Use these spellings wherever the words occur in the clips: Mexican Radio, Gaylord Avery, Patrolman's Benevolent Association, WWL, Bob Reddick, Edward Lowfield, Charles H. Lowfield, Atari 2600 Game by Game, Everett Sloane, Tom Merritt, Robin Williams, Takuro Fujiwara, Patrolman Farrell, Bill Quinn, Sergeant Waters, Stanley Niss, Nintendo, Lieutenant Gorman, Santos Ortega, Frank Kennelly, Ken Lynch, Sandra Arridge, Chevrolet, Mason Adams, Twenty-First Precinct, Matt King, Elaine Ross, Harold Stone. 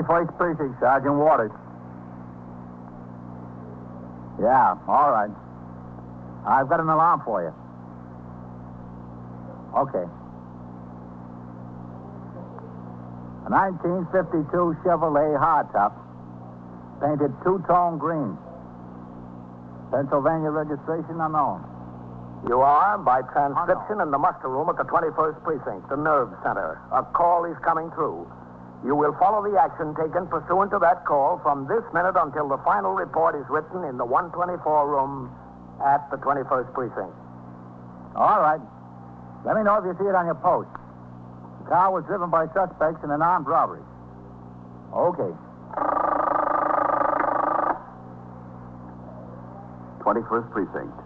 21st Precinct, Sergeant Waters. Yeah, all right. I've got an alarm for you. Okay. A 1952 Chevrolet hardtop, painted two-tone green. Pennsylvania registration unknown. You are, by transcription, in the muster room at the 21st Precinct, the nerve center. A call is coming through. You will follow the action taken pursuant to that call from this minute until the final report is written in the 124 room at the 21st Precinct. All right. Let me know if you see it on your post. The car was driven by suspects in an armed robbery. Okay. 21st Precinct.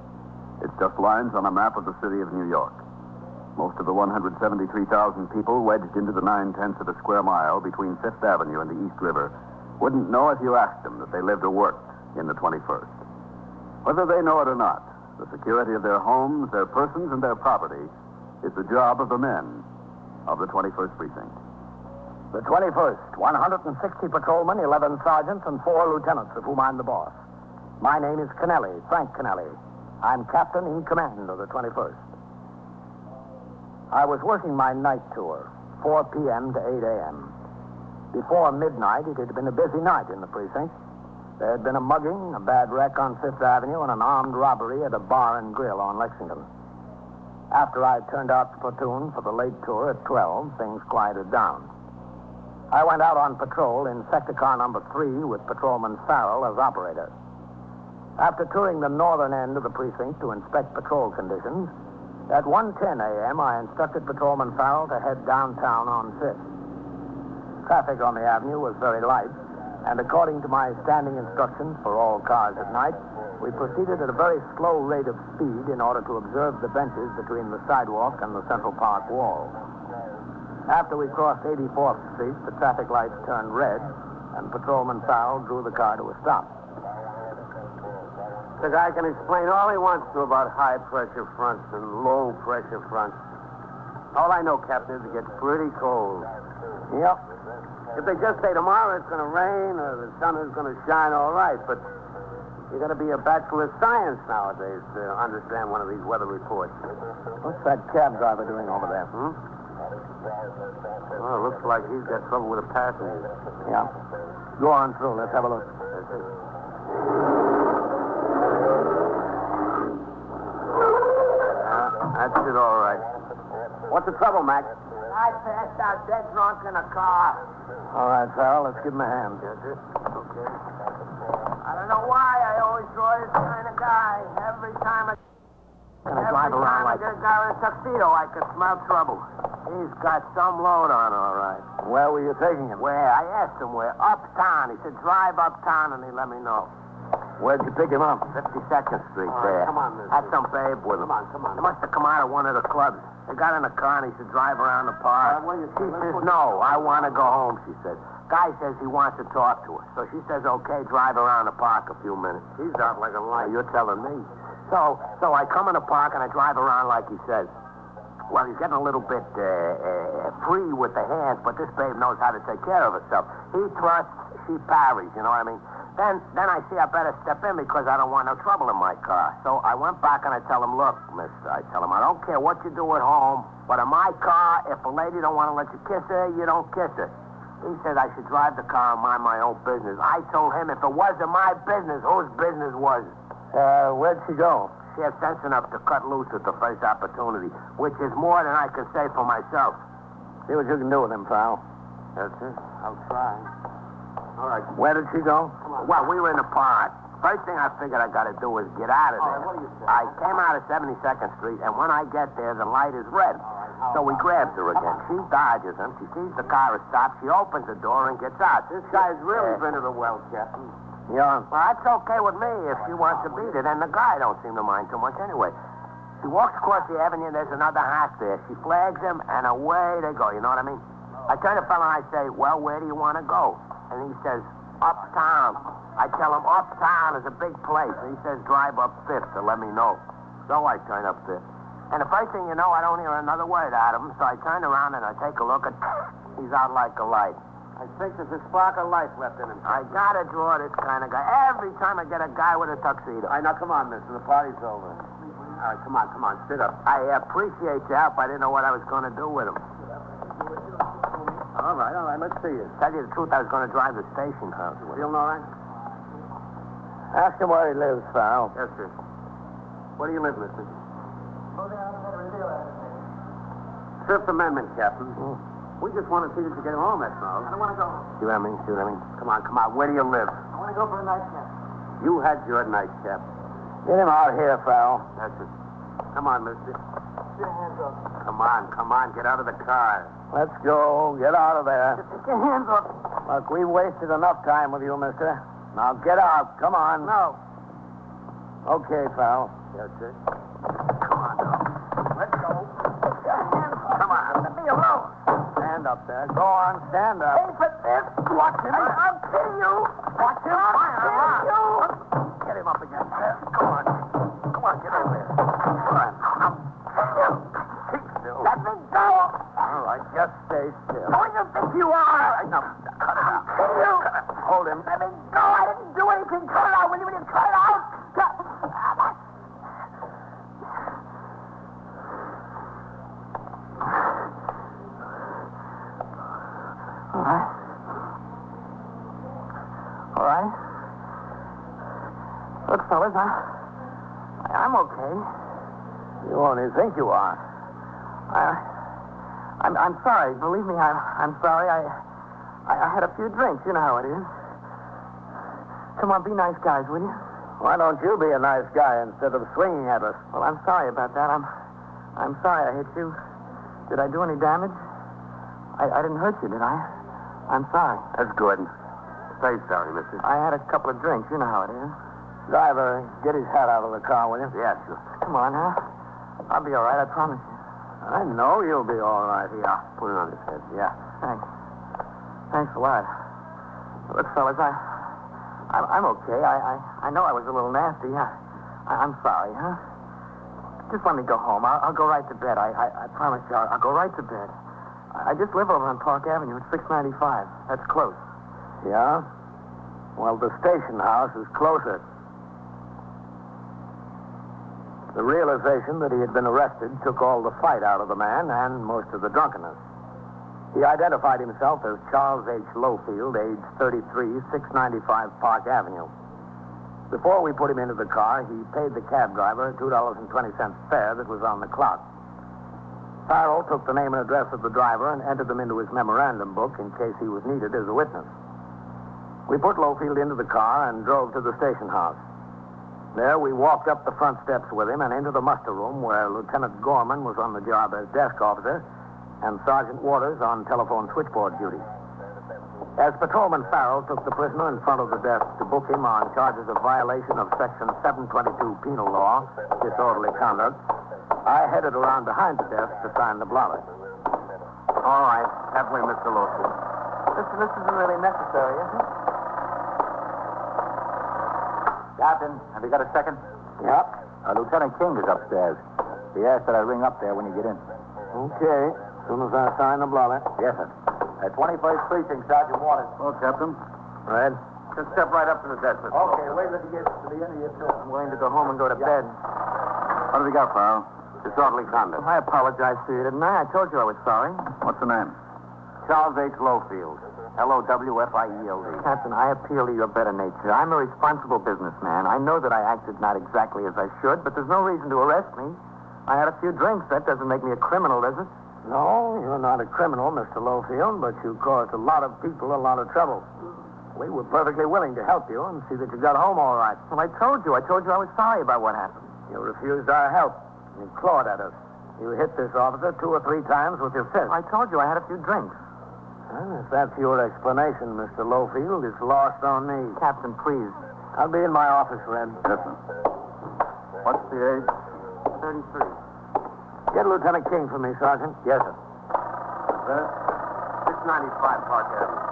It's just lines on a map of the city of New York. Most of the 173,000 people wedged into the 9/10 of a square mile between Fifth Avenue and the East River wouldn't know if you asked them that they lived or worked in the 21st. Whether they know it or not, the security of their homes, their persons, and their property is the job of the men of the 21st Precinct. The 21st, 160 patrolmen, 11 sergeants, and 4 lieutenants, of whom I'm the boss. My name is Kennelly, Frank Kennelly. I'm captain in command of the 21st. I was working my night tour, 4 p.m. to 8 a.m. Before midnight, it had been a busy night in the precinct. There had been a mugging, a bad wreck on Fifth Avenue, and an armed robbery at a bar and grill on Lexington. After I turned out the platoon for the late tour at 12, things quieted down. I went out on patrol in sector car number 3 with Patrolman Farrell as operator. After touring the northern end of the precinct to inspect patrol conditions, at 1:10 a.m., I instructed Patrolman Farrell to head downtown on 5th. Traffic on the avenue was very light, and according to my standing instructions for all cars at night, we proceeded at a very slow rate of speed in order to observe the benches between the sidewalk and the Central Park wall. After we crossed 84th Street, the traffic lights turned red, and Patrolman Farrell drew the car to a stop. The guy can explain all he wants to about high-pressure fronts and low-pressure fronts. All I know, Captain, is it gets pretty cold. Yep. If they just say tomorrow it's going to rain or the sun is going to shine, all right, but you're going to be a bachelor of science nowadays to understand one of these weather reports. What's that cab driver doing over there? Hmm? Well, it looks like he's got trouble with a passenger. Yeah. Go on through. Let's have a look. That's it, all right. What's the trouble, Mac? I passed out dead drunk in a car. All right, Farrell, let's give him a hand. Yes, sir. Okay. I don't know why I always draw this kind of guy. Every time I drive around like this guy in a tuxedo, I could smell trouble. He's got some load on, all right. Where were you taking him? Where? I asked him where. Uptown. He said, drive uptown, and he let me know. Where'd you pick him up? 52nd Street there. Come on, mister. Had some babe with him. Come on. He must have come out of one of the clubs. They got in the car and he said, drive around the park. She says, no, I want to go home, she said. Guy says he wants to talk to us. So she says, okay, drive around the park a few minutes. He's out like a light. You're telling me. So I come in the park and I drive around like he says. Well, he's getting a little bit free with the hands, but this babe knows how to take care of herself. He thrusts, she parries, you know what I mean? Then I see I better step in because I don't want no trouble in my car. So I went back and I tell him, look, mister, I tell him, I don't care what you do at home, but in my car, if a lady don't want to let you kiss her, you don't kiss her. He said I should drive the car and mind my own business. I told him if it wasn't my business, whose business was it? Where'd she go? She had sense enough to cut loose at the first opportunity, which is more than I can say for myself. See what you can do with him, pal. That's it. I'll try. All right. Where did she go? Well, we were in the park. First thing I figured I got to do was get out of there. Right, what do you say? I came out of 72nd Street, and when I get there, the light is red. Right, so we grabs her again. She dodges him. She sees the car is stopped. She opens the door and gets out. This guy's really been to the well, Captain. Yeah. Well, that's okay with me if she wants to beat it, and the guy don't seem to mind too much anyway. She walks across the avenue, and there's another house there. She flags him, and away they go. You know what I mean? I turn to the fella and I say, well, where do you want to go? And he says, uptown. I tell him, uptown is a big place. And he says, drive up 5th to let me know. So I turn up 5th. And the first thing you know, I don't hear another word out of him. So I turn around and I take a look, and he's out like a light. I think there's a spark of life left in him. I gotta draw this kind of guy every time I get a guy with a tuxedo. All right, now come on, mister. The party's over. All right, come on, sit up. I appreciate your help. I didn't know what I was going to do with him. All right, let's see it. Tell you the truth, I was going to drive the station house. Feeling all right? Ask him where he lives, Farrell. Yes, sir. Where do you live, mister? Fifth Amendment, Captain. Oh. We just want to see that you get home, that's all. I don't want to go home. See what I mean? Come on. Where do you live? I want to go for a night cap. You had your night cap. Get him out here, Farrell. That's it. Come on, mister. Get your hands off. Come on. Get out of the car. Let's go. Get out of there. Just get your hands off. Look, we've wasted enough time with you, mister. Now get out. Come on. No. Okay, Farrell. That's it. Come on, now. Let's go. Get your hands off. Come on. Let me alone. Stand up there. Go on. Stand up. Hey, for this. Watch him. I'll kill you. Watch him. I'll kill you. Get him up again. Go on. Come on, get over there. Come on. I'll kill you. Keep still. Let me go. All right, just stay still. Who do you think you are? All right, now, cut it out. I'll kill you. Hold him. Let me go. I didn't do anything. Cut it out. Will you cut it out? All right. Look, fellas, I'm okay. You only think you are. I'm sorry. Believe me, I'm sorry. I had a few drinks. You know how it is. Come on, be nice guys, will you? Why don't you be a nice guy instead of swinging at us? Well, I'm sorry about that. I'm sorry I hit you. Did I do any damage? I didn't hurt you, did I? I'm sorry. That's good. Say sorry, mister. I had a couple of drinks. You know how it is. Driver, get his hat out of the car, will you? Yeah, sure. Come on, huh? I'll be all right, I promise you. I know you'll be all right. Yeah. Put it on his head. Yeah. Thanks a lot. Look, fellas, I'm okay. I know I was a little nasty. I'm sorry, huh? Just let me go home. I'll go right to bed. I promise you, I'll go right to bed. I just live over on Park Avenue at 695. That's close. Yeah? Well, the station house is closer. The realization that he had been arrested took all the fight out of the man and most of the drunkenness. He identified himself as Charles H. Lowfield, age 33, 695 Park Avenue. Before we put him into the car, he paid the cab driver $2.20 fare that was on the clock. Farrell took the name and address of the driver and entered them into his memorandum book in case he was needed as a witness. We put Lowfield into the car and drove to the station house. There we walked up the front steps with him and into the muster room where Lieutenant Gorman was on the job as desk officer and Sergeant Waters on telephone switchboard duty. As Patrolman Farrell took the prisoner in front of the desk to book him on charges of violation of Section 722 Penal Law, disorderly conduct, I headed around behind the desk to sign the blotter. All right. That way, Mr. Lowfield. Listen, this isn't really necessary, is it? Captain, have you got a second? Yep. Lieutenant King is upstairs. He asked that I ring up there when you get in. Okay. As soon as I sign the blotter. Yes, sir. At 21st Precinct, Sergeant Waters. Oh, Captain. All right. Just step right up to the desk, Mr. Lowfield. Okay, wait until you get to the end of your trip. I'm willing to go home and go to bed. What have you got, Farrell? Disorderly conduct. I apologize to you, didn't I? I told you I was sorry. What's the name? Charles H. Lowfield. Lowfield. Captain, I appeal to your better nature. I'm a responsible businessman. I know that I acted not exactly as I should, but there's no reason to arrest me. I had a few drinks. That doesn't make me a criminal, does it? No, you're not a criminal, Mr. Lowfield, but you caused a lot of people a lot of trouble. We were perfectly willing to help you and see that you got home all right. Well, I told you I was sorry about what happened. You refused our help. You clawed at us. You hit this officer 2 or 3 times with your fist. I told you I had a few drinks. Well, if that's your explanation, Mr. Lowfield, it's lost on me. Captain, please. I'll be in my office, Red. Yes, sir. What's the age? 33. Get Lieutenant King for me, Sergeant. Yes, sir. 695 Park Avenue.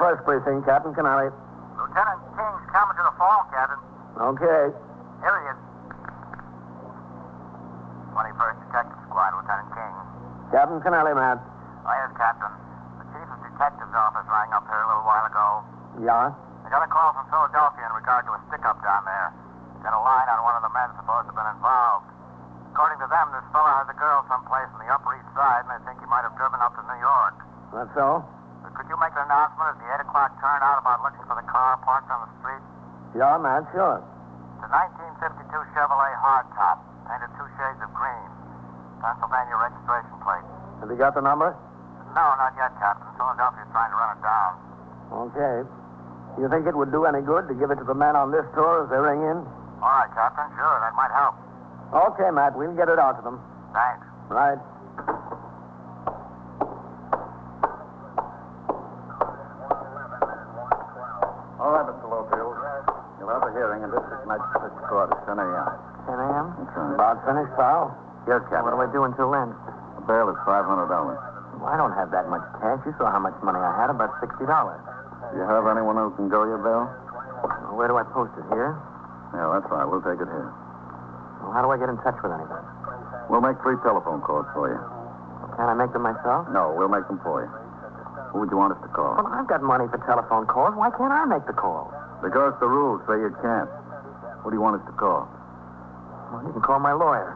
First Precinct, Captain Kennelly. Lieutenant King's coming to the fall, Captain. Okay. Here he is. 21st Detective Squad, Lieutenant King. Captain Kennelly, Matt. Oh, yes, Captain. The Chief of Detective's office rang up here a little while ago. Yeah? I got a call from Philadelphia in regard to a stick-up down there. Got a line on one of the men supposed to have been involved. According to them, this fellow has a girl someplace on the Upper East Side, and I think he might have driven up to New York. That's so? But could you make an announcement at the 8 o'clock turnout about looking for the car parked on the street? Yeah, Matt, sure. It's a 1952 Chevrolet hardtop, painted 2 shades of green. Pennsylvania registration plate. Have you got the number? No, not yet, Captain. Philadelphia's trying to run it down. Okay. You think it would do any good to give it to the men on this tour as they ring in? All right, Captain. Sure, that might help. Okay, Matt. We'll get it out to them. Thanks. Right. All right, Mr. Lowfield. You'll have a hearing in District Magistrate's Court at 10 a.m. 10 a.m.? About finished, pal? Yes, Captain. What do I do until then? The bail is $500. I don't have that much cash. You saw how much money I had, about $60. Do you have anyone who can go your bail? Where do I post it? Here? Yeah, that's right. We'll take it here. Well, how do I get in touch with anybody? We'll make 3 telephone calls for you. Can I make them myself? No, we'll make them for you. Who would you want us to call? Well, I've got money for telephone calls. Why can't I make the calls? Because the rules say you can't. What do you want us to call? Well, you can call my lawyer.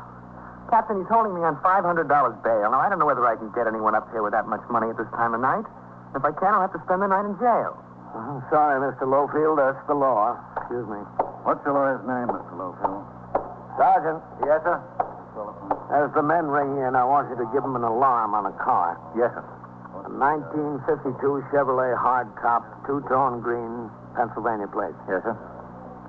Captain, he's holding me on $500 bail. Now, I don't know whether I can get anyone up here with that much money at this time of night. If I can, I'll have to spend the night in jail. I'm sorry, Mr. Lowfield. That's the law. Excuse me. What's your lawyer's name, Mr. Lowfield? Sergeant. Yes, sir? As the men ring in, I want you to give them an alarm on a car. Yes, sir. A 1952 Chevrolet hardtop, 2-tone green, Pennsylvania plate. Yes, sir.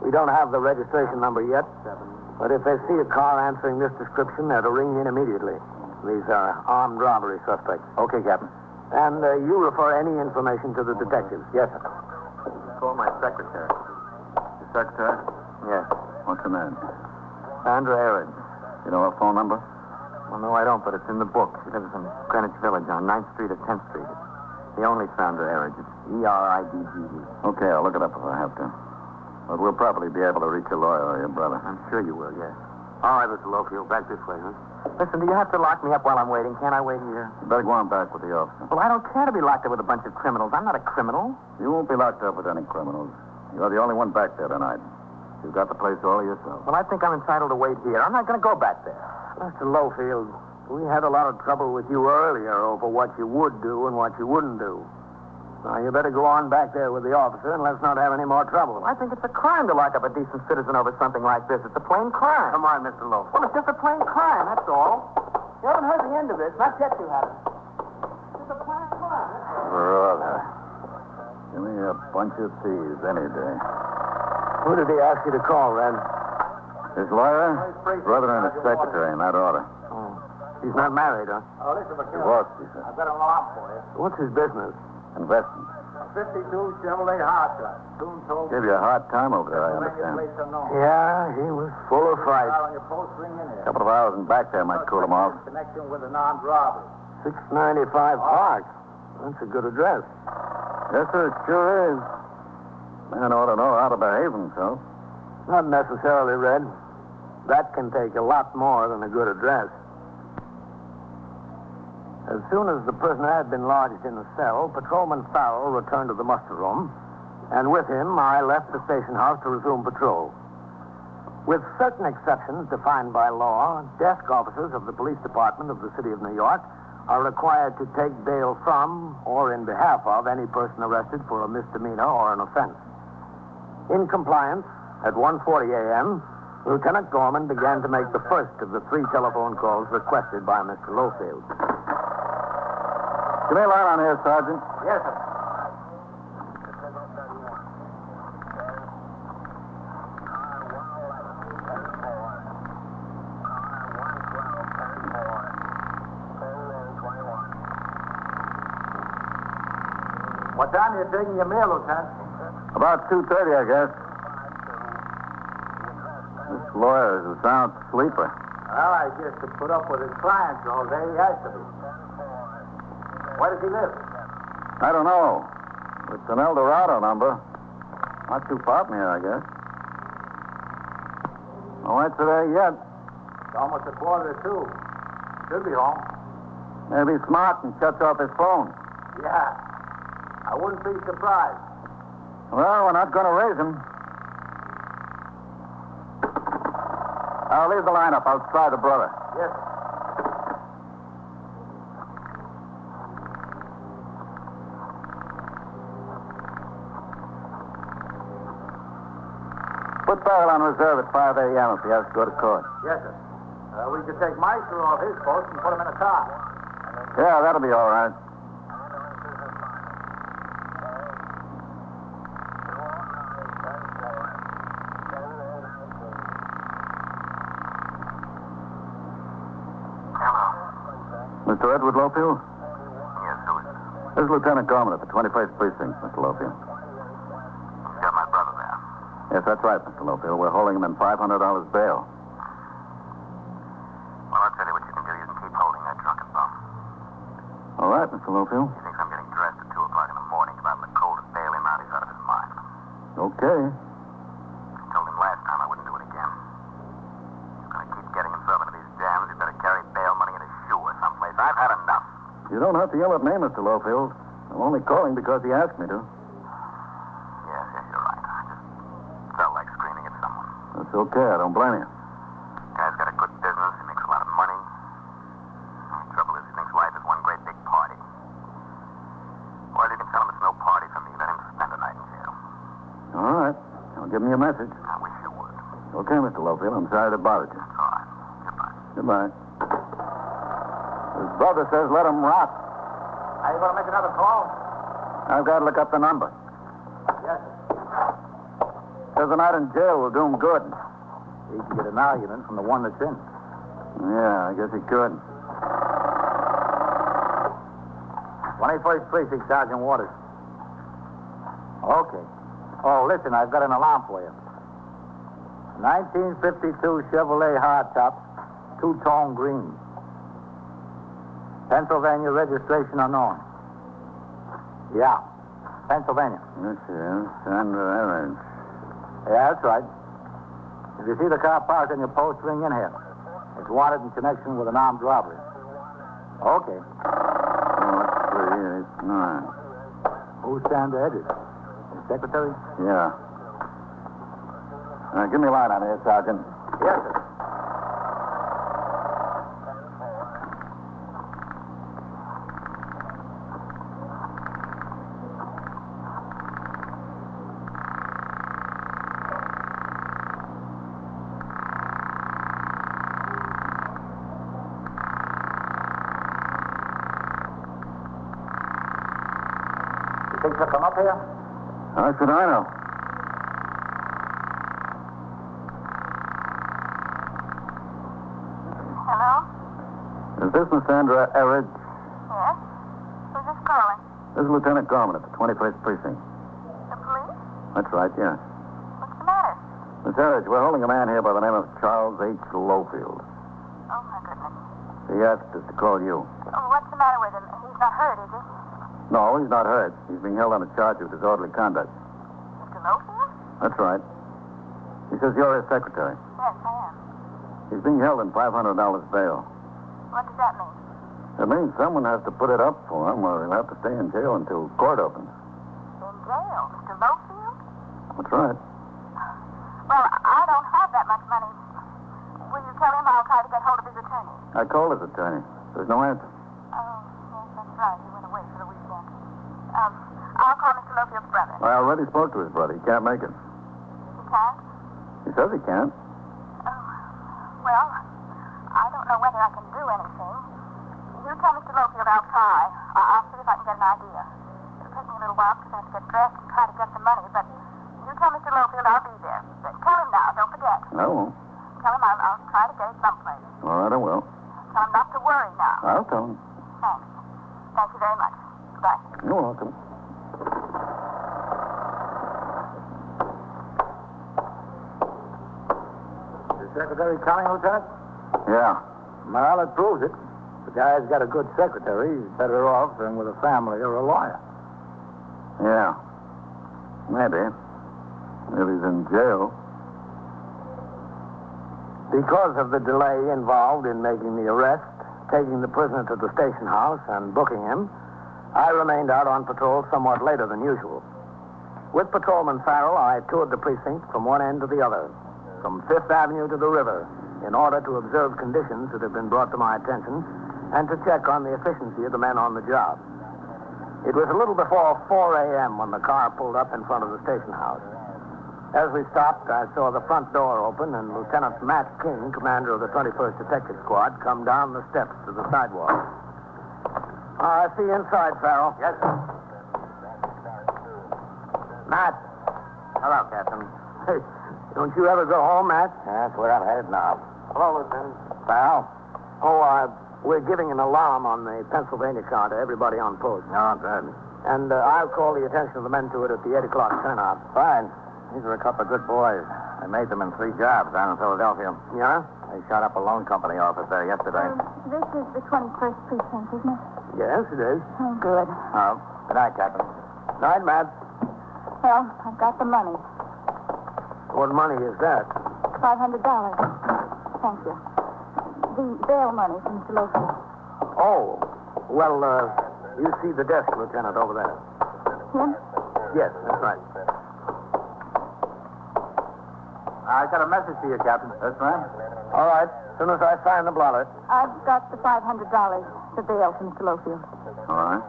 We don't have the registration number yet. 7. But if they see a car answering this description, they're to ring in immediately. These are armed robbery suspects. Okay, Captain. And you refer any information to the detectives. Yes, sir. Call my secretary. Your secretary? Yes. What's her name? Sandra Arridge. You know her phone number? Well, no, I don't, but it's in the book. She lives in Greenwich Village on 9th Street or 10th Street. It's the only Sandra Arridge. It's E-R-I-D-G-E. Okay, I'll look it up if I have to. But we'll probably be able to reach a lawyer or your brother. I'm sure you will, yes. All right, Mr. Lowfield, back this way, huh? Listen, do you have to lock me up while I'm waiting? Can't I wait here? You better go on back with the officer. Well, I don't care to be locked up with a bunch of criminals. I'm not a criminal. You won't be locked up with any criminals. You're the only one back there tonight. You've got the place all yourself. Well, I think I'm entitled to wait here. I'm not going to go back there. Mr. Lowfield, we had a lot of trouble with you earlier over what you would do and what you wouldn't do. Now, you better go on back there with the officer and let's not have any more trouble. I think it's a crime to lock up a decent citizen over something like this. It's a plain crime. Come on, Mr. Lowfield. Well, it's just a plain crime, that's all. You haven't heard the end of this. Not yet you haven't. It's just a plain crime, that's all. Brother. Give me a bunch of thieves any day. Who did he ask you to call, Red? His lawyer, his brother, and his secretary in that order. Oh. He's not married, huh? Oh, listen, McKinney. Divorced, he said. I've got an alarm for you. What's his business? Investment. 52 Chevrolet hardtop. Give you a hard time over there, I understand. Yeah, he was full of fright. A couple of hours and back there might cool him off. Connection with an armed robbery. 695 Park. That's a good address. Yes, sir, it sure is. Man ought to know how to behave himself. Not necessarily, Red. That can take a lot more than a good address. As soon as the prisoner had been lodged in the cell, Patrolman Farrell returned to the muster room, and with him I left the station house to resume patrol. With certain exceptions defined by law, desk officers of the police department of the city of New York are required to take bail from or in behalf of any person arrested for a misdemeanor or an offense. In compliance, at 1:40 a.m., Lieutenant Gorman began to make the first of the 3 telephone calls requested by Mr. Lowfield. Give me a line on here, Sergeant. Yes, sir. What time are you taking your meal, Lieutenant? About 2:30, I guess. This lawyer is a sound sleeper. Well, I guess to put up with his clients all day, he has to be. Where does he live? I don't know. It's an El Dorado number. Not too far from here, I guess. No answer there yet. It's almost a quarter to two. Should be home. Maybe he's smart and shuts off his phone. Yeah. I wouldn't be surprised. Well, we're not going to raise him. I'll leave the lineup outside the brother. Yes, sir. Put Farrell on reserve at 5 a.m. if he has to go to court. Yes, sir. We could take Mike through all his posts and put him in a car. Yeah, that'll be all right. Hello. Mr. Edward Lowfield? Yes, who is it? This is Lieutenant Gorman at the 21st Precinct, Mr. Lowfield. You've got my brother there. Yes, that's right, Mr. Lowfield. We're holding him in $500 bail. Well, I'll tell you what you can do. You can keep holding that drunken bum. All right, Mr. Lowfield. He thinks I'm getting dressed at 2 o'clock in the morning. If I haven't cold and bail him out, he's out of his mind. Okay. I told him last time I wouldn't do it again. He's going to keep getting himself into these jams. He better carry bail money in his shoe or someplace. I've had enough. You don't have to yell at me, Mr. Lowfield. I'm only calling because he asked me to. It's okay. I don't blame you. The guy's got a good business. He makes a lot of money. The trouble is, he thinks life is one great big party. Well, you can tell him it's no party for me. Let him spend the night in jail. All right. I'll give him your message. I wish you would. Okay, Mr. Lowfield. I'm sorry that bothered you. It's all right. Goodbye. Goodbye. His brother says let him rot. Are you going to make another call? I've got to look up the number. Yes, sir. Says the night in jail will do him good. He can get an argument from the one that's in. Yeah, I guess he could. 21st Precinct, Sergeant Waters. Okay. Oh, listen, I've got an alarm for you. 1952 Chevrolet hardtop, two-tone green. Pennsylvania registration unknown. Yeah, Pennsylvania. This is Sandra Arridge. Yeah, that's right. If you see the car parked on your post, ring in here. It's wanted in connection with an armed robbery. Okay. 4, 3, 8, 9. Who's Sandra Edges? The secretary? Yeah. Give me a line on here, Sergeant. Yes, sir. Things will come up here? How should I know? Hello? Is this Miss Sandra Arridge? Yes. Who's this calling? This is Lieutenant Gorman at the 21st Precinct. The police? That's right, yes. What's the matter? Miss Arridge, we're holding a man here by the name of Charles H. Lowfield. Oh, my goodness. He asked us to call you. Oh, what's the matter with him? He's not hurt, is he? No, he's not hurt. He's being held on a charge of disorderly conduct. Mr. Lowfield? That's right. He says you're his secretary. Yes, I am. He's being held in $500 bail. What does that mean? It means someone has to put it up for him or he'll have to stay in jail until court opens. In jail? Mr. Lowfield? That's right. Well, I don't have that much money. Will you tell him I'll try to get hold of his attorney? I called his attorney. There's no answer. Oh, yes, that's right. He went away for the weekend. I'll call Mr. Lowfield's brother. I already spoke to his brother. He can't make it. He can't? He says he can't. Oh, well, I don't know whether I can do anything. You tell Mr. Lowfield I'll try. I'll see if I can get an idea. It'll take me a little while because I have to get dressed and try to get some money, but you tell Mr. Lowfield I'll be there. But tell him now. Don't forget. I won't. Tell him I'll try to get him someplace. All right, I will. Tell him not to worry now. I'll tell him. Thanks. Thank you very much. Bye. You're welcome. Is the secretary coming, Lieutenant? Yeah. Well, it proves it. The guy's got a good secretary. He's better off than with a family or a lawyer. Yeah. Maybe. If he's in jail. Because of the delay involved in making the arrest, taking the prisoner to the station house, and booking him, I remained out on patrol somewhat later than usual. With Patrolman Farrell, I toured the precinct from one end to the other, from Fifth Avenue to the river, in order to observe conditions that had been brought to my attention and to check on the efficiency of the men on the job. It was a little before 4 a.m. when the car pulled up in front of the station house. As we stopped, I saw the front door open and Lieutenant Matt King, commander of the 21st Detective Squad, come down the steps to the sidewalk. I see you inside, Farrell. Yes, sir. Matt. Hello, Captain. Hey, don't you ever go home, Matt? That's where I'm headed now. Hello, Lieutenant. Farrell? Oh, we're giving an alarm on the Pennsylvania car to everybody on post. Oh, good. And I'll call the attention of the men to it at the 8 o'clock turnout. Fine. These are a couple of good boys. I made them in 3 jobs down in Philadelphia. Yeah? They shot up a loan company office there yesterday. This is the 21st Precinct, isn't it? Yes, it is. Oh, good. Oh, good night, Captain. Good night, Matt. Well, I've got the money. What money is that? $500. Thank you. The bail money from Mr. Lowfield. Oh. Well, you see the desk, Lieutenant, over there. Him? Yes, that's right. I got a message to you, Captain. That's right. All right. As soon as I sign the blotter. I've got the $500 to bail from Mr. Lowfield. All right.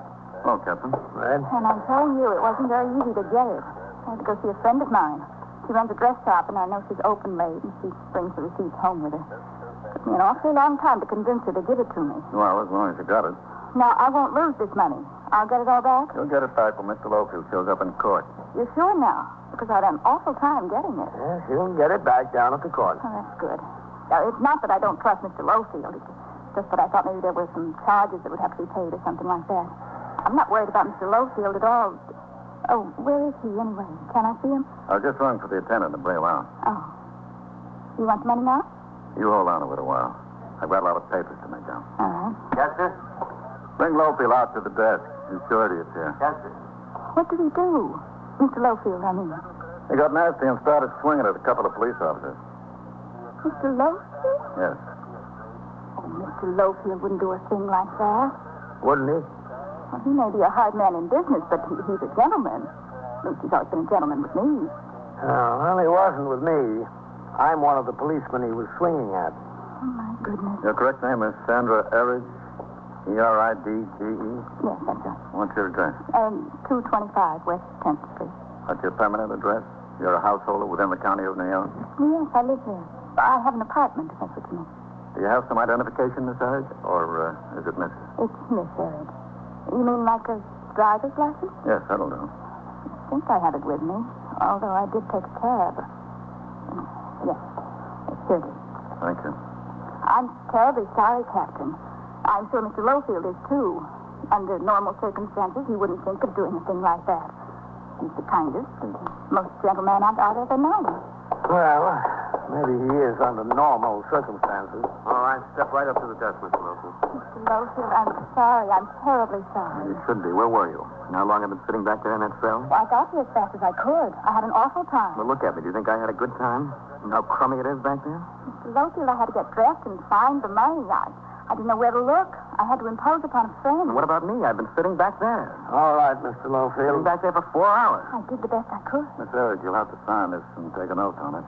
Well, Captain. Right. And I'm telling you, it wasn't very easy to get it. I had to go see a friend of mine. She runs a dress shop, and I know she's open late, and she brings the receipts home with her. It took me an awfully long time to convince her to give it to me. Well, as long as you got it. Now, I won't lose this money. I'll get it all back. You'll get it back when Mr. Lowfield shows up in court. You're sure now? Because I had an awful time getting it. Yes, he'll get it back down at the court. Oh, that's good. Now, it's not that I don't trust Mr. Lowfield. It's just that I thought maybe there were some charges that would have to be paid or something like that. I'm not worried about Mr. Lowfield at all. Oh, where is he anyway? Can I see him? I'll just run for the attendant to bail out. Oh. You want the money now? You hold on a little while. I've got a lot of papers to make out. All right. Yes, sir? Bring Lowfield out to the desk. He's sure he is here. Yes, sir. What did he do? Mr. Lowfield, I mean. He got nasty and started swinging at a couple of police officers. Mr. Lowfield? Yes. Oh, Mr. Lowfield wouldn't do a thing like that. Wouldn't he? Well, he may be a hard man in business, but he's a gentleman. At least he's always been a gentleman with me. Oh, well, he wasn't with me. I'm one of the policemen he was swinging at. Oh, my goodness. Your correct name is Sandra Arridge. Eridge? Yes, that's right. What's your address? 225 West 10th Street. That's your permanent address? You're a householder within the county of New York? Yes, I live here. I have an apartment, if that's what you mean. Do you have some identification, Miss Arridge? Or is it Miss? It's Miss Arridge. You mean like a driver's license? Yes, that'll do. I think I have it with me, although I did take a cab. Yes, here it is. Thank you. I'm terribly sorry, Captain. I'm sure Mr. Lowfield is, too. Under normal circumstances, he wouldn't think of doing a thing like that. He's the kindest, most gentleman I've ever known. Well, maybe he is under normal circumstances. All right, step right up to the desk, Mr. Lowfield. Mr. Lowfield, I'm sorry. I'm terribly sorry. You should be. Where were you? How long have you been sitting back there in that cell? Well, I got here as fast as I could. I had an awful time. Well, look at me. Do you think I had a good time? You know how crummy it is back there? Mr. Lowfield, I had to get dressed and find the money. I didn't know where to look. I had to impose upon a friend. And what about me? I've been sitting back there. All right, Mr. Lowfield. Sitting back there for 4 hours. I did the best I could. Miss Arridge, you'll have to sign this and take an oath on it.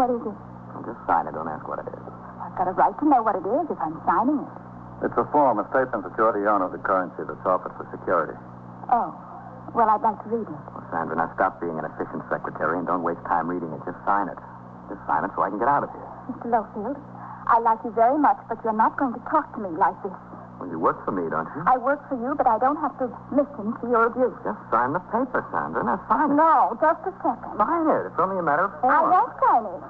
What is it? Well, just sign it. Don't ask what it is. I've got a right to know what it is if I'm signing it. It's a form, a statement that you're the owner of the currency that's offered for security. Oh. Well, I'd like to read it. Well, Sandra, now stop being an efficient secretary and don't waste time reading it. Just sign it. Just sign it so I can get out of here. Mr. Lowfield, I like you very much, but you're not going to talk to me like this. Well, you work for me, don't you? I work for you, but I don't have to listen to your abuse. Just sign the paper, Sandra. Now, sign it. No, just a second. Sign it. It's only a matter of form. I won't sign it.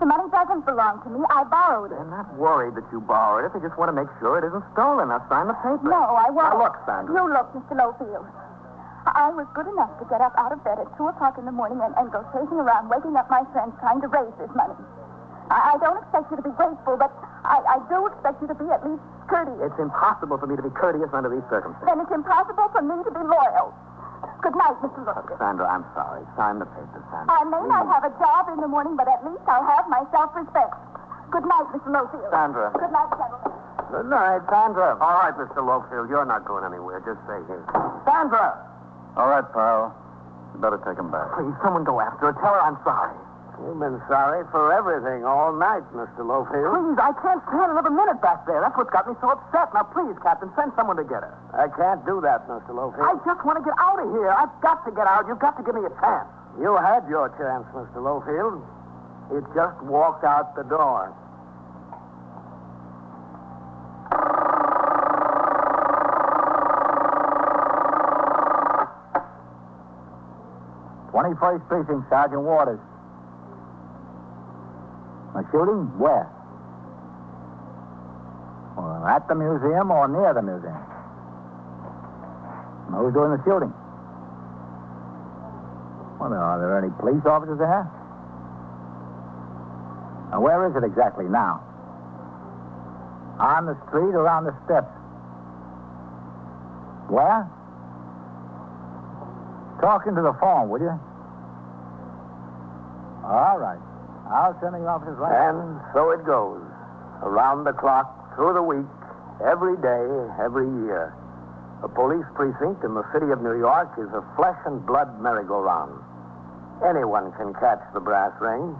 The money doesn't belong to me. I borrowed it. They're not worried that you borrowed it. They just want to make sure it isn't stolen. Now, sign the paper. No, I won't. Now, look, Sandra. You look, Mr. Lowfield. I was good enough to get up out of bed at 2 o'clock in the morning and go chasing around, waking up my friends, trying to raise this money. I don't expect you to be grateful, but I do expect you to be at least courteous. It's impossible for me to be courteous under these circumstances. Then it's impossible for me to be loyal. Good night, Mr. Lowfield. Sandra, I'm sorry. Sign the paper, Sandra. I may not have a job in the morning, but at least I'll have my self-respect. Good night, Mr. Lowfield. Sandra. Good night, gentlemen. Good night, Sandra. All right, Mr. Lowfield, you're not going anywhere. Just stay here. Sandra! All right, pal. You better take him back. Please, someone go after her. Tell her I'm sorry. You've been sorry for everything all night, Mr. Lowfield. Please, I can't stand another minute back there. That's what's got me so upset. Now, please, Captain, send someone to get her. I can't do that, Mr. Lowfield. I just want to get out of here. I've got to get out. You've got to give me a chance. You had your chance, Mr. Lowfield. It just walked out the door. Twenty-First Precinct, Sergeant Waters. A shooting? Where? Well, at the museum or near the museum? And who's doing the shooting? Well, are there any police officers there? Now, where is it exactly now? On the street or on the steps? Where? Talk into the phone, will you? All right. I'll send the officers right now. And so it goes. Around the clock, through the week, every day, every year. A police precinct in the city of New York is a flesh and blood merry-go-round. Anyone can catch the brass ring,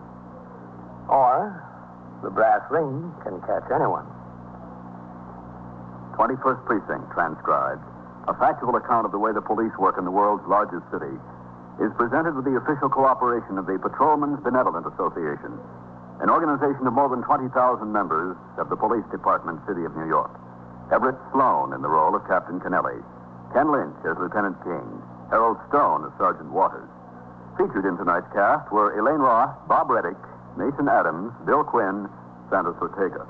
or the brass ring can catch anyone. 21st Precinct, transcribed. A factual account of the way the police work in the world's largest city is presented with the official cooperation of the Patrolman's Benevolent Association, an organization of more than 20,000 members of the Police Department, City of New York. Everett Sloane in the role of Captain Kennelly, Ken Lynch as Lieutenant King, Harold Stone as Sergeant Waters. Featured in tonight's cast were Elaine Ross, Bob Reddick, Mason Adams, Bill Quinn, Santos Ortega.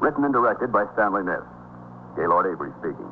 Written and directed by Stanley Niss. Gaylord Avery speaking.